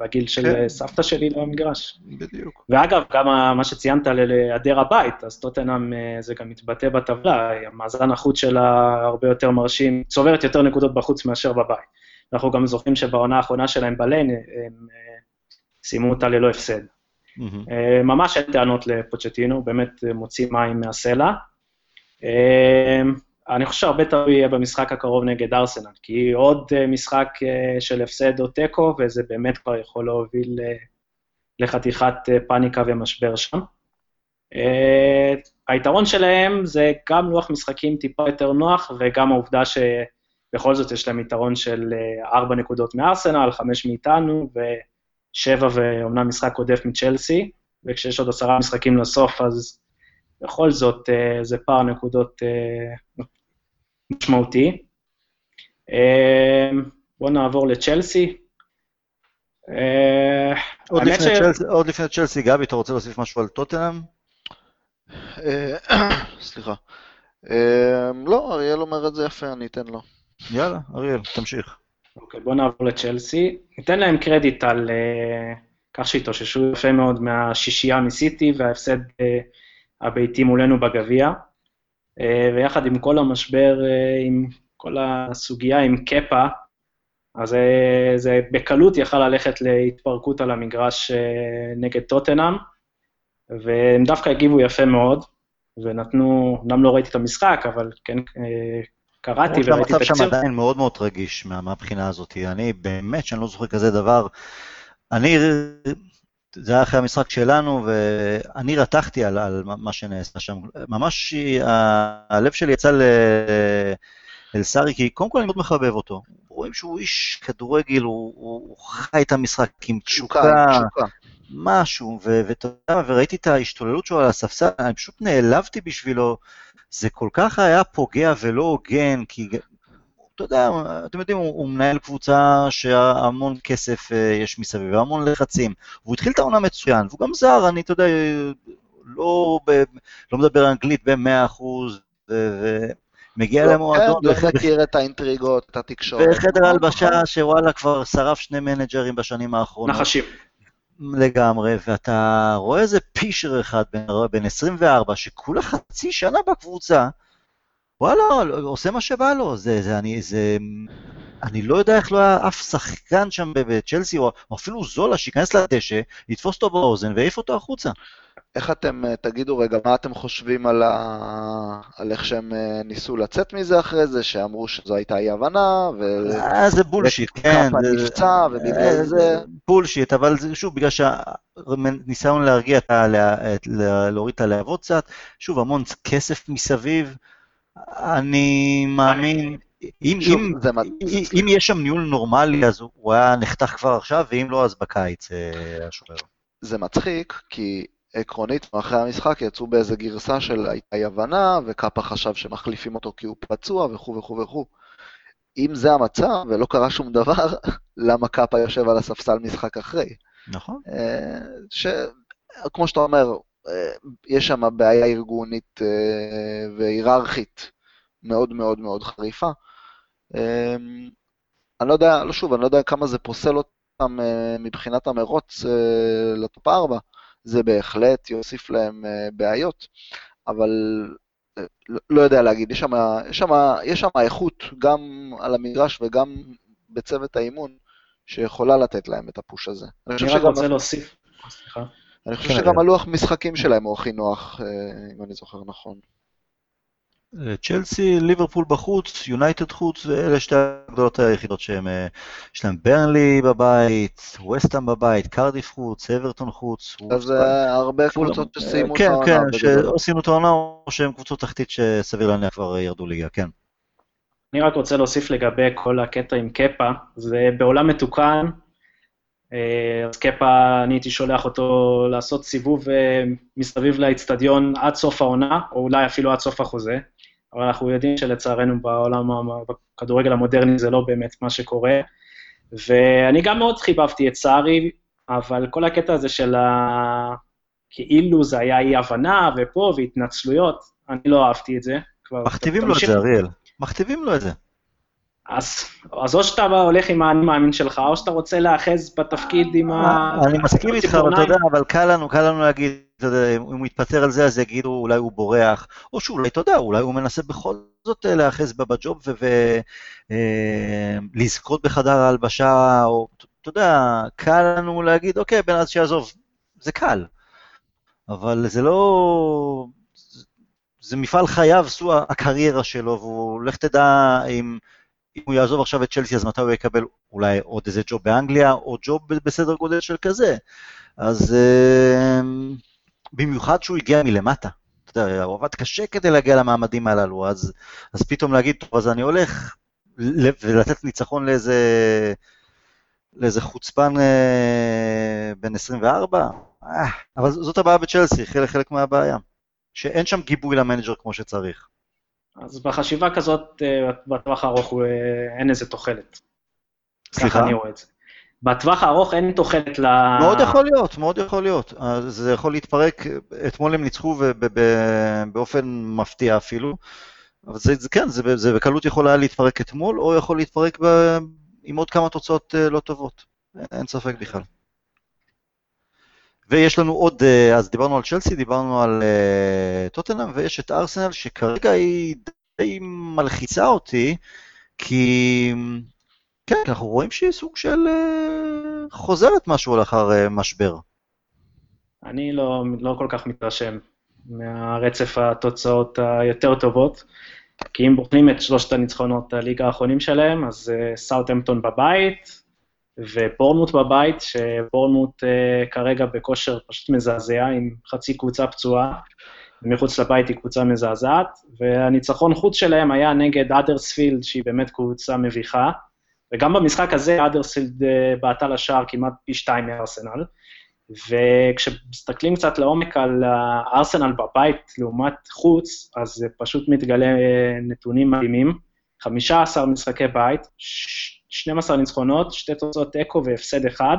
בגיל של סבתא שלי למגרש. בדיוק. ואגב, גם מה שציינת להיעדר הבית, אז טוטנהאם זה גם מתבטא בטבלה, המאזן החוץ שלה הרבה יותר מרשים, צוברת יותר נקודות בחוץ מאשר בבית. אנחנו גם זוכרים שבעונה האחרונה שלהם בליין, הם סיימו אותה ללא הפסד. ממש אין טענות לפוצ'טינו, באמת מוציא מים מהסלע. אני חושב שהרבה תלוי יהיה במשחק הקרוב נגד ארסנל, כי עוד משחק של הפסד או טקו, וזה באמת כבר יכול להוביל לחתיכת פאניקה ומשבר שם. היתרון שלהם זה גם לוח משחקים טיפה יותר נוח, וגם העובדה שבכל זאת יש להם יתרון של 4 נקודות מארסנל, 5 מאיתנו, ו7 ואומנם משחק עודף מצ'לסי, וכשיש עוד 10 משחקים לסוף, אז בכל זאת זה פער נקודות משמעותי. בואו נעבור לצ'לסי. עוד לפני צ'לסי, גבי, אתה רוצה להוסיף משהו על טוטנהאם? סליחה. לא, אריאל אומר את זה יפה, אני אתן לו. יאללה, אריאל, תמשיך. אוקיי, בואו נעבור לצ'לסי. ניתן להם קרדיט על כך שהתאוששו יפה מאוד מהשישייה מסיטי וההפסד הביתי מולנו בגביע. ויחד עם כל המשבר, עם כל הסוגיה, עם קפה, אז זה בקלות יכל ללכת להתפרקות על המגרש נגד טוטנהאם, והם דווקא הגיבו יפה מאוד, ונתנו, אמנם לא ראיתי את המשחק, אבל כן קראתי וראיתי את הקציר. המצב שם עדיין מאוד מאוד רגיש מהבחינה הזאת, אני באמת שאני לא זוכר כזה דבר, זה היה אחרי המשחק שלנו, ואני רתחתי על מה שנעשה שם. ממש הלב שלי יצא לאל-סארי, כי קודם כל אני מאוד מחבב אותו. רואים שהוא איש כדורגל, הוא חי את המשחק עם תשוקה, משהו, וראיתי את ההשתוללות שלו על הספסל, אני פשוט נעלבתי בשבילו, זה כל כך היה פוגע ולא הוגן, כי אתם יודעים, הוא מנהל קבוצה שהמון כסף יש מסביב, המון לחצים, והוא התחיל את העונה מצוין, והוא גם זר, אני, אתה יודע, לא מדבר אנגלית ב-100%, ומגיע למועדון. לא מכיר את האינטריגות, את התקשורת. וחדר הלבשה שוואלה כבר שרף 2 מנג'רים בשנים האחרונות. נחשים. לגמרי, ואתה רואה איזה פישר אחד בין 24, שכולה חצי שנה בקבוצה, וואלה, עושה מה שבא לו, אני לא יודע איך לא היה אף שחקן שם בצ'לסי, או אפילו זולה שיכנס לדשא, יתפוס אותו באוזן ויעיף אותו החוצה. איך אתם, תגידו רגע, מה אתם חושבים על איך שהם ניסו לצאת מזה אחרי זה, שאמרו שזו הייתה אי הבנה, זה בולשיט, כן. נפצע, ובגלל זה בולשיט, אבל שוב, בגלל שהניסיון להרגיע, להוריד את הלהבות קצת, שוב, המון כסף מסביב, אני מאמין, אם יש שם ניהול נורמלי, אז הוא היה נחתך כבר עכשיו, ואם לא, אז בקיץ השוער. זה מצחיק, כי עקרונית, אחרי המשחק יצאו באיזה גרסה של היוונה, וקאפה חשב שמחליפים אותו כי הוא פצוע, וכו' וכו' וכו'. אם זה המצב, ולא קרה שום דבר, למה קאפה יושב על הספסל משחק אחרי? נכון. כמו שאתה אומר, יש שם בעיה ארגונית והיררכית מאוד מאוד מאוד חריפה. אני לא יודע, שוב, אני לא יודע כמה זה פוסל אותם מבחינת המרוץ לטופ 4, זה בהחלט יוסיף להם בעיות, אבל לא יודע להגיד, יש שם איכות גם על המגרש וגם בצוות האימון שיכולה לתת להם את הפוש הזה. אני חושב שגם רוצה להוסיף, סליחה. אני חושב שגם הלוח משחקים שלהם הוא הכי נוח, אם אני זוכר נכון. צ'לסי, ליברפול בחוץ, יונייטד חוץ, אלה שתי הגדולות היחידות שיש להם ברנלי בבית, ווסטהאם בבית, קרדיף חוץ, אברטון חוץ. אז הרבה קבוצות שסיימו את העונה. כן, שעושים את העונה או שהן קבוצות תחתית שסביר להניח כבר ירדו ליגה, כן. אני רק רוצה להוסיף לגבי כל הקטע עם קפה, זה בעולם מתוקן, אז קפה, אני הייתי שולח אותו לעשות סיבוב מסביב לאצטדיון עד סוף העונה, או אולי אפילו עד סוף החוזה, אבל אנחנו יודעים שלצערנו בעולם הכדורגל המודרני זה לא באמת מה שקורה, ואני גם מאוד חיבבתי את סארי, אבל כל הקטע הזה של כאילו זה היה אי הבנה ופה והתנצלויות, אני לא אהבתי את זה. מכתיבים לו את זה, אריאל. מכתיבים לו את זה. אז או שאתה הולך עם האני מאמין שלך, או שאתה רוצה להאחז בתפקיד עם ה... אני מסכים איתך, אבל אתה יודע, אבל קל לנו להגיד, אם הוא יתפטר על זה, אז יגידו אולי הוא בורח, או שאולי, אתה יודע, אולי הוא מנסה בכל זאת להאחז בג'וב ולזכות בחדר ההלבשה, או אתה יודע, קל לנו להגיד, אוקיי, בן אז שיעזוב, זה קל, אבל זה לא... זה מפעל חייו, זו הקריירה שלו, והוא לך תדע אם הוא יעזוב עכשיו את צ'לסי, אז מתי הוא יקבל אולי עוד איזה ג'וב באנגליה, או ג'וב בסדר גודל של כזה. אז במיוחד שהוא הגיע מלמטה. אתה יודע, הוא עבד קשה כדי להגיע למעמדים הללו, אז פתאום להגיד, טוב, אז אני הולך ולתת ניצחון לאיזה חוצפן בין 24. אבל זאת הבעיה בצ'לסי, חלק מהבעיה. שאין שם גיבוי למנג'ר כמו שצריך. אז בחשיבה כזאת, בטווח הארוך אין איזה תוחלת. סליחה? ככה אני רואה את זה. בטווח הארוך אין תוחלת ל... מאוד יכול להיות. זה יכול להתפרק, אתמול הם ניצחו באופן מפתיע אפילו, אבל כן, זה בקלות יכול היה להתפרק אתמול, או יכול להתפרק עם עוד כמה תוצאות לא טובות. אין ספק בכלל. ויש לנו עוד, אז דיברנו על צ'לסי, דיברנו על טוטנהאם, ויש את ארסנל, שכרגע היא די מלחיצה אותי, כי כן, אנחנו רואים שהיא סוג של חוזרת משהו לאחר משבר. אני לא כל כך מתרשם מהרצף התוצאות היותר טובות, כי אם בוחנים את שלושת הניצחונות הליגה האחרונים שלהם, אז סאות'המפטון בבית, ובורנמוט בבית, שבורנמוט כרגע בכושר פשוט מזעזע, עם חצי קבוצה פצועה, ומחוץ לבית היא קבוצה מזעזעת, והניצחון חוץ שלהם היה נגד אדרספילד, שהיא באמת קבוצה מביכה, וגם במשחק הזה אדרספילד בעטה לשער כמעט פי 2 מארסנל, וכשמסתכלים קצת לעומק על ארסנל בבית לעומת חוץ, אז זה פשוט מתגלה נתונים מדהימים, 15 משחקי בית, 12 ניצחונות, 2 תוצאות תיקו והפסד אחד,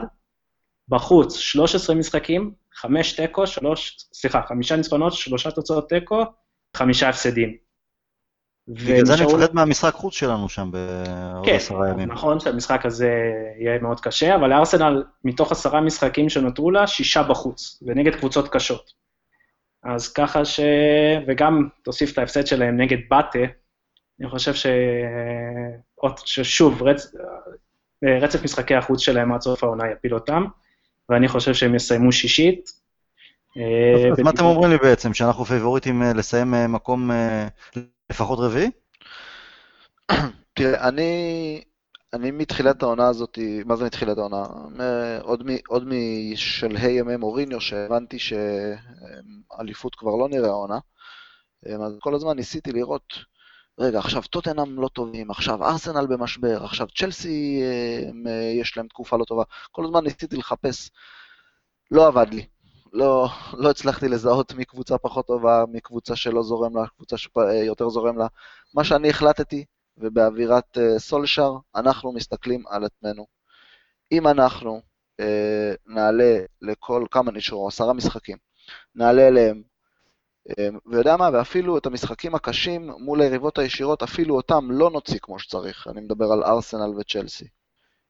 בחוץ 13 משחקים, 5 ניצחונות, 3 תוצאות תיקו, 5 הפסדים. בגלל זה נפחד מהמשחק חוץ שלנו שם בעוד 10 ימים. נכון, שהמשחק הזה יהיה מאוד קשה, אבל לארסנל מתוך 10 משחקים שנותרו לה, 6 בחוץ, ונגד קבוצות קשות. אז ככה וגם תוסיף את ההפסד שלהם נגד באטה, אני חושב ששוב, רצף משחקי החוץ שלהם עד סוף העונה יפיל אותם, ואני חושב שהם יסיימו שישית. אז מה אתם אומרים לי בעצם, שאנחנו פייבוריטים לסיים מקום לפחות רביעי? תראה, אני מתחילת העונה הזאת, מה זה מתחילת העונה? עוד משלהי ימי מוריניו, שהבנתי שאליפות כבר לא נראה העונה, אז כל הזמן ניסיתי לראות, רגע, עכשיו טוטנהאם לא טובים, עכשיו ארסנל במשבר, עכשיו צ'לסי יש להם תקופה לא טובה. כל הזמן ניסיתי לחפש, לא עבד לי. לא הצלחתי לזהות מקבוצה פחות טובה, מקבוצה שלא זורם לה, קבוצה שיותר זורם לה. מה שאני החלטתי, ובאווירת סולשר, אנחנו מסתכלים על עצמנו. אם אנחנו נעלה לכל כמה נשארו, 10 משחקים, נעלה אליהם, ויודע מה, ואפילו את המשחקים הקשים מול היריבות הישירות, אפילו אותם לא נוציא כמו שצריך, אני מדבר על ארסנל וצ'לסי.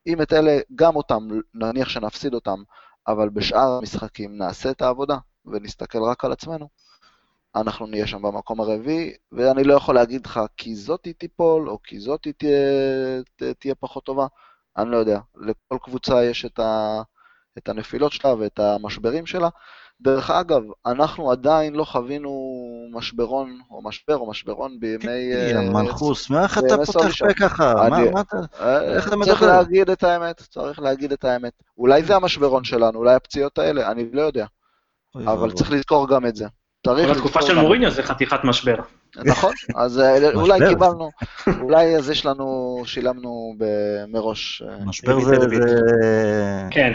אם את אלה, גם אותם, נניח שנפסיד אותם, אבל בשאר המשחקים נעשה את העבודה, ונסתכל רק על עצמנו, אנחנו נהיה שם במקום הרביעי, ואני לא יכול להגיד לך, כי זאת תיפול, או כי זאת תהיה פחות טובה, אני לא יודע, לכל קבוצה יש את הנפילות שלה, ואת המשברים שלה, דרך אגב, אנחנו עדיין לא חווינו משברון, או משבר, או משברון בימי... מנחוס, מאיך אתה פותח פה ככה? איך אתה מדבר? צריך להגיד את האמת. אולי זה המשברון שלנו, אולי הפציעות האלה, אני לא יודע. אבל צריך לזכור גם את זה. אבל התקופה של מוריניו זה חתיכת משבר. נכון, אז אולי קיבלנו, אולי אז יש לנו, שילמנו מראש. משבר זה... כן.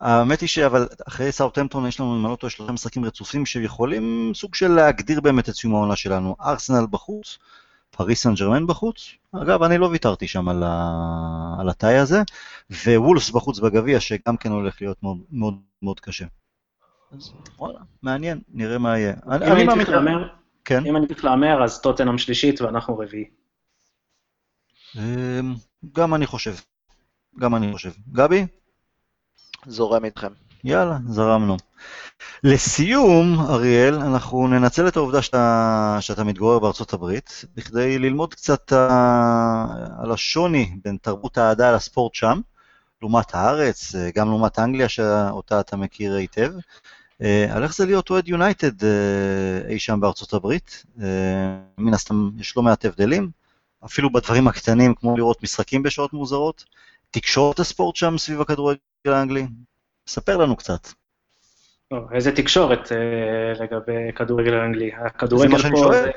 האמת היא שאבל אחרי סאות'המפטון יש לנו מלא אותו 3 משחקים רצופים שיכולים סוג של להגדיר באמת את סיום העונה שלנו. ארסנל בחוץ, פריס סן ז'רמן בחוץ, אגב אני לא ויתרתי שם על התאי הזה, ווולפס בחוץ בגביע שגם כן הולך להיות מאוד מאוד קשה. אז וואלה, מעניין, נראה מה יהיה. אם אני צריך לאמר, אז טוטנהאם שלישית ואנחנו רביעי. גם אני חושב. גבי? זורם איתכם. יאללה, זרמנו. לסיום, אריאל, אנחנו ננצל את העובדה שאתה מתגורר בארצות הברית, בכדי ללמוד קצת על השוני בין תרבות האהדה לספורט שם, לעומת הארץ, גם לעומת אנגליה שאותה אתה מכיר היטב, על איך זה להיות אוהד יונייטד אי שם בארצות הברית, מן הסתם יש לא מעט הבדלים, אפילו בדברים הקטנים כמו לראות משחקים בשעות מוזרות, תקשורת הספורט שם סביב הכדורגל האנגלי, ספר לנו קצת. איזה תקשורת לגבי כדורגל האנגלי, הכדורגל פה זה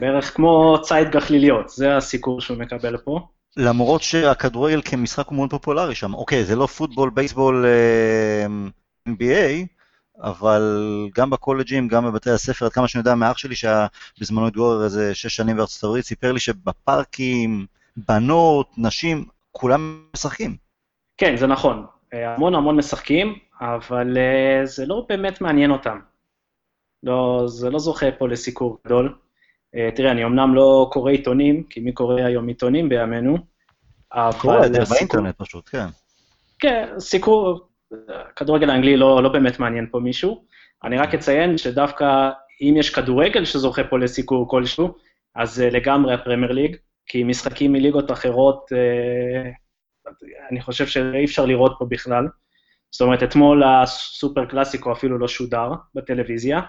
בערך כמו צייד גחליליות, זה הסיכור שהוא מקבל פה. למרות שהכדורגל כמשחק הוא מאוד פופולרי שם, אוקיי, זה לא פוטבול, בייסבול, NBA, אבל גם בקולג'ים, גם בבתי הספר, עד כמה שאני יודע מאח שלי, שבזמנו התגורר איזה 6 שנים בארצות הברית, סיפר לי שבפארקים, בנות, נשים, כולם משחקים. כן, זה נכון, המון משחקים, אבל זה לא באמת מעניין אותם. לא, זה לא זוכה פה לסיקור גדול. תראה, אני אמנם לא קורא עיתונים, כי מי קורא היום עיתונים בימינו, אבל באינטרנט פשוט, כן. כן, סיקור, כדורגל האנגלי לא באמת מעניין פה מישהו. אני רק אציין שדווקא אם יש כדורגל שזוכה פה לסיקור כלשהו, אז לגמרי הפרמייר ליג, כי משחקים מליגות אחרות, אני חושב שאי אפשר לראות פה בכלל. זאת אומרת, אתמול הסופר קלאסיקו אפילו לא שודר בטלוויזיה.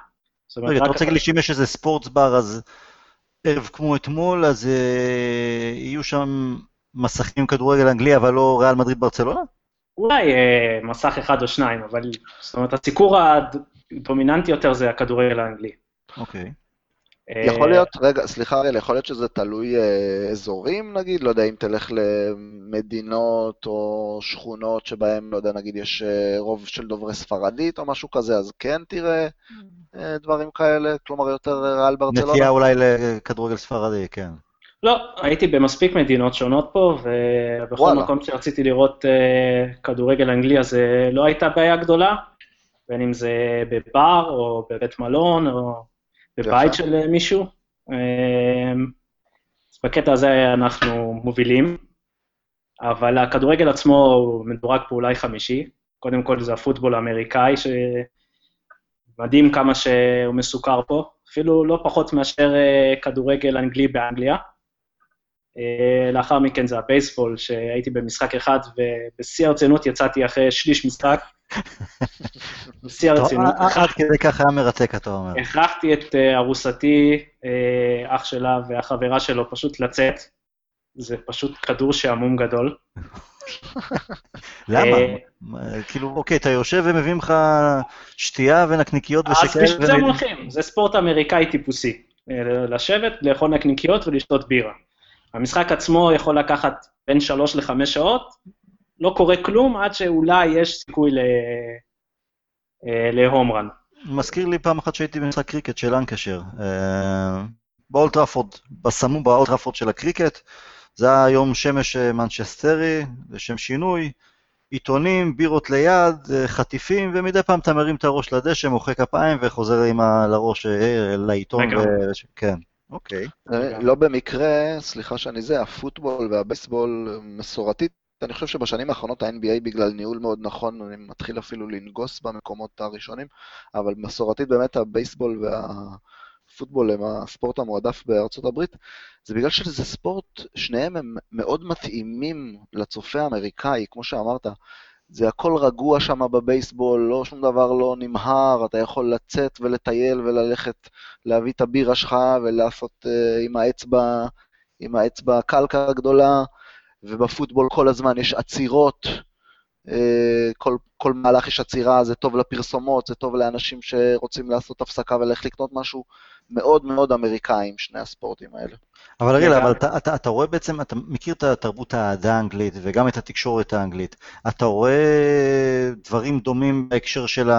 אתה רוצה להגיד לי שאם יש איזה ספורטס בר, אז ערב כמו אתמול, אז יהיו שם מסכים כדורגל אנגלי, אבל לא ריאל מדריד ברצלונה? אולי מסך אחד או שניים, אבל זאת אומרת, הסיקור הדומיננטי יותר זה הכדורגל האנגלי. אוקיי. יכול להיות, רגע, סליחה, יכול להיות שזה תלוי אזורים, נגיד, לא יודע, אם תלך למדינות או שכונות שבהם, לא יודע, נגיד, יש רוב של דוברי ספרדית או משהו כזה, אז כן תראה דברים כאלה, כלומר, יותר ריאל ברצלונה. נטייה אולי לכדורגל ספרדי, כן. לא, הייתי במספיק מדינות שונות פה, ובכל מקום שרציתי לראות כדורגל אנגלי, אז לא הייתה בעיה גדולה, בין אם זה בבר או בבית מלון או... בבית של מישהו, בקטע הזה אנחנו מובילים, אבל הכדורגל עצמו הוא מדורג פה אולי חמישי, קודם כל זה הפוטבול האמריקאי, שמדהים כמה שהוא מסוכר פה, אפילו לא פחות מאשר כדורגל אנגלי באנגליה, לאחר מכן זה הבייסבול, שהייתי במשחק אחד, ובשיא הרצינות יצאתי אחרי שליש משחק, בשיא הרצינות. עד כדי כך היה מרתק, אתה אומר. הכרחתי את ארוסתי, אח שלה והחברה שלו, פשוט לצאת, זה פשוט כדור שעמום גדול. למה? כאילו, אוקיי, אתה יושב ומביאים לך שתייה ונקניקיות ושקל. אז זה מולכים, זה ספורט אמריקאי טיפוסי, לשבת, לאכול נקניקיות ולשתות בירה. המשחק עצמו יכול לקחת בין 3 ל-5 שעות, לא קורה כלום עד שאולי יש סיכוי להומרן. מזכיר לי פעם אחת שהייתי במשחק קריקט של לנקשר, באולד טראפורד, בסמו באולד טראפורד של הקריקט, זה היה יום שמש מנצ'סטרי, לשם שינוי, עיתונים, בירות ליד, חטיפים, ומדי פעם אתה מרים את הראש לדשא, מוחא כפיים וחוזר עם הראש לעיתון. כן. אוקיי. לא במקרה, סליחה שאני זה, הפוטבול והבייסבול מסורתית, אני חושב שבשנים האחרונות ה-NBA בגלל ניהול מאוד נכון, אני מתחיל אפילו לנגוס במקומות הראשונים, אבל מסורתית באמת הבייסבול והפוטבול הם הספורט המועדף בארצות הברית, זה בגלל שזה ספורט, שניהם הם מאוד מתאימים לצופה האמריקאי, כמו שאמרת, זה הכל רגוע שם בבייסבול, לא שום דבר לא נמהר, אתה יכול לצאת ולטייל וללכת להביא את הבירה שלך ולעשות עם האצבע קלקה הגדולה, ובפוטבול כל הזמן יש עצירות, כל מהלך יש עצירה, זה טוב לפרסומות, זה טוב לאנשים שרוצים לעשות הפסקה וללכת לקנות משהו, מאוד מאוד אמריקאים, שני הספורטים האלה. אבל רגע, אבל אתה רואה בעצם, אתה מכיר את התרבות האהדה האנגלית וגם את התקשורת האנגלית, אתה רואה דברים דומים בהקשר של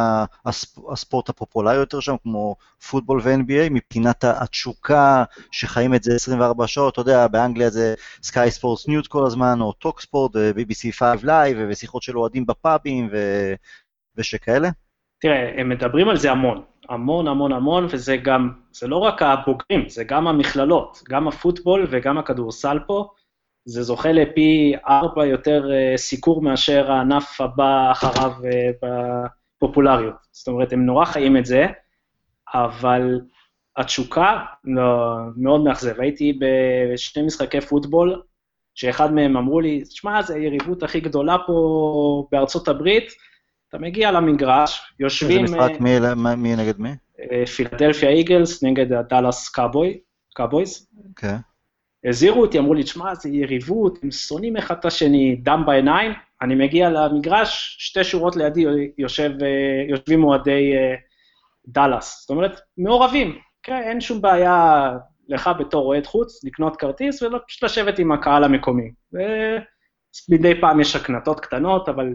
הספורט הפופולרי יותר שם, כמו פוטבול ו-NBA, מבחינת התשוקה שחיים את זה 24 שעות, אתה יודע, באנגליה זה סקאי ספורטס ניוז כל הזמן, או טוק ספורט, BBC 5 לייב, ושיחות של אוהדים בפאבים ושכאלה? תראה, הם מדברים על זה המון, המון המון המון, וזה גם, זה לא רק הבוגרים, זה גם המכללות, גם הפוטבול וגם הכדורסל פה, זה זוכה לפי 4 יותר סיקור מאשר הענף הבא אחריו בפופולריות. זאת אומרת, הם נורא חיים את זה, אבל התשוקה מאוד מאכזב. הייתי בשני משחקי פוטבול, שאחד מהם אמרו לי, שמע, זה היריבות הכי גדולה פה בארצות הברית, אתה מגיע למגרש, יושבים... זה משחק מי נגד מי? פילדלפיה איגלס נגד הדאלאס קאבויז. כן. הזהירו אותי, אמרו לי, תשמע, זה יריבות, הם שונאים אחד את השני, דם בעיניים, אני מגיע למגרש, 2 שורות לידי יושבים אוהדי דאלאס, זאת אומרת, מעורבים, אין שום בעיה לך בתור אוהד חוץ, לקנות כרטיס ופשוט לשבת עם הקהל המקומי, ומדי פעם יש הקנטות קטנות, אבל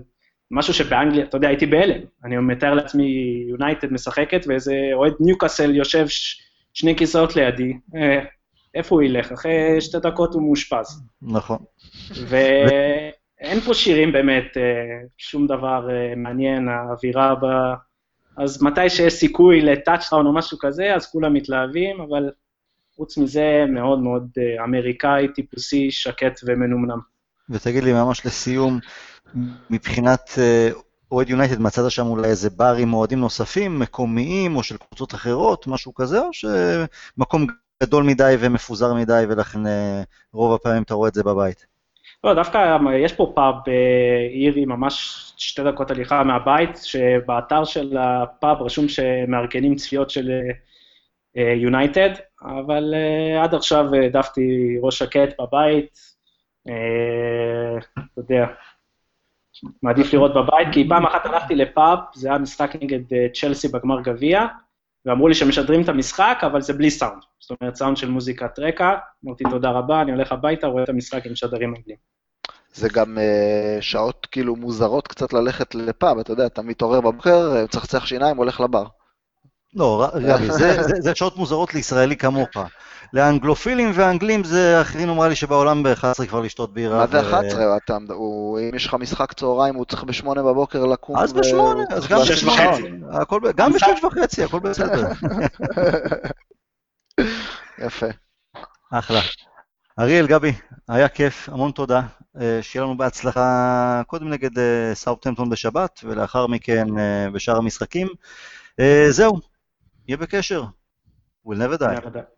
משהו שבאנגליה, אתה יודע, הייתי בהלם, אני מתאר לעצמי יונייטד משחקת, ואיזה אוהד ניוקאסל יושב 2 כיסאות לידי, איפה הוא ילך? אחרי 2 דקות הוא מאושפז. נכון. ואין פה שירים באמת, שום דבר מעניין, האווירה הבאה, אז מתי שיש סיכוי לטאצ'טאון או משהו כזה, אז כולם מתלהבים, אבל חוץ מזה מאוד מאוד אמריקאי, טיפוסי, שקט ומנומנם. ותגיד לי ממש לסיום, מבחינת אוהד יונייטד, מצאת שם אולי איזה ברים, אוהדים נוספים, מקומיים או של קבוצות אחרות, משהו כזה, או שמקום גדול מדי ומפוזר מדי, ולכן רוב הפעמים אתה רואה את זה בבית? לא, דווקא יש פה פאב בעירי, ממש 2 דקות הליכה מהבית, שבאתר של הפאב רשום שמארגנים צפיות של יונייטד, אבל עד עכשיו דפתי ראש שקט בבית, אתה יודע, מעדיף לראות בבית, כי פעם אחת הלכתי לפאב, זה היה משחק נגד צ'לסי בגמר גביע, ואמרו לי שמשדרים את המשחק, אבל זה בלי סאונד. זאת אומרת, סאונד של מוזיקת רקע, אמרתי תודה רבה, אני הולך הביתה, רואה את המשחק עם משדרים אנגלים. זה גם שעות כאילו מוזרות קצת ללכת לפאב, אתה יודע, אתה מתעורר בבוקר, צחצח שיניים, הולך לבר. לא, רבי, זה שעות מוזרות לישראלי כמוך. לאנגלופילים ואנגלים, זה אחרים אמרה לי שבעולם ב-11 כבר לשתות בירה. מה זה 11? אם יש לך משחק צהריים, הוא צריך ב-8 בבוקר לקום. אז ב-8, אז גם ב-6.5. גם ב-6.5, הכל בסדר. יפה. אחלה. אריאל, גבי, היה כיף, המון תודה. שיהיה לנו בהצלחה קודם נגד סאות'המפטון בשבת, ולאחר מכן בשאר המשחקים. זהו, יהיה בקשר. We'll never die.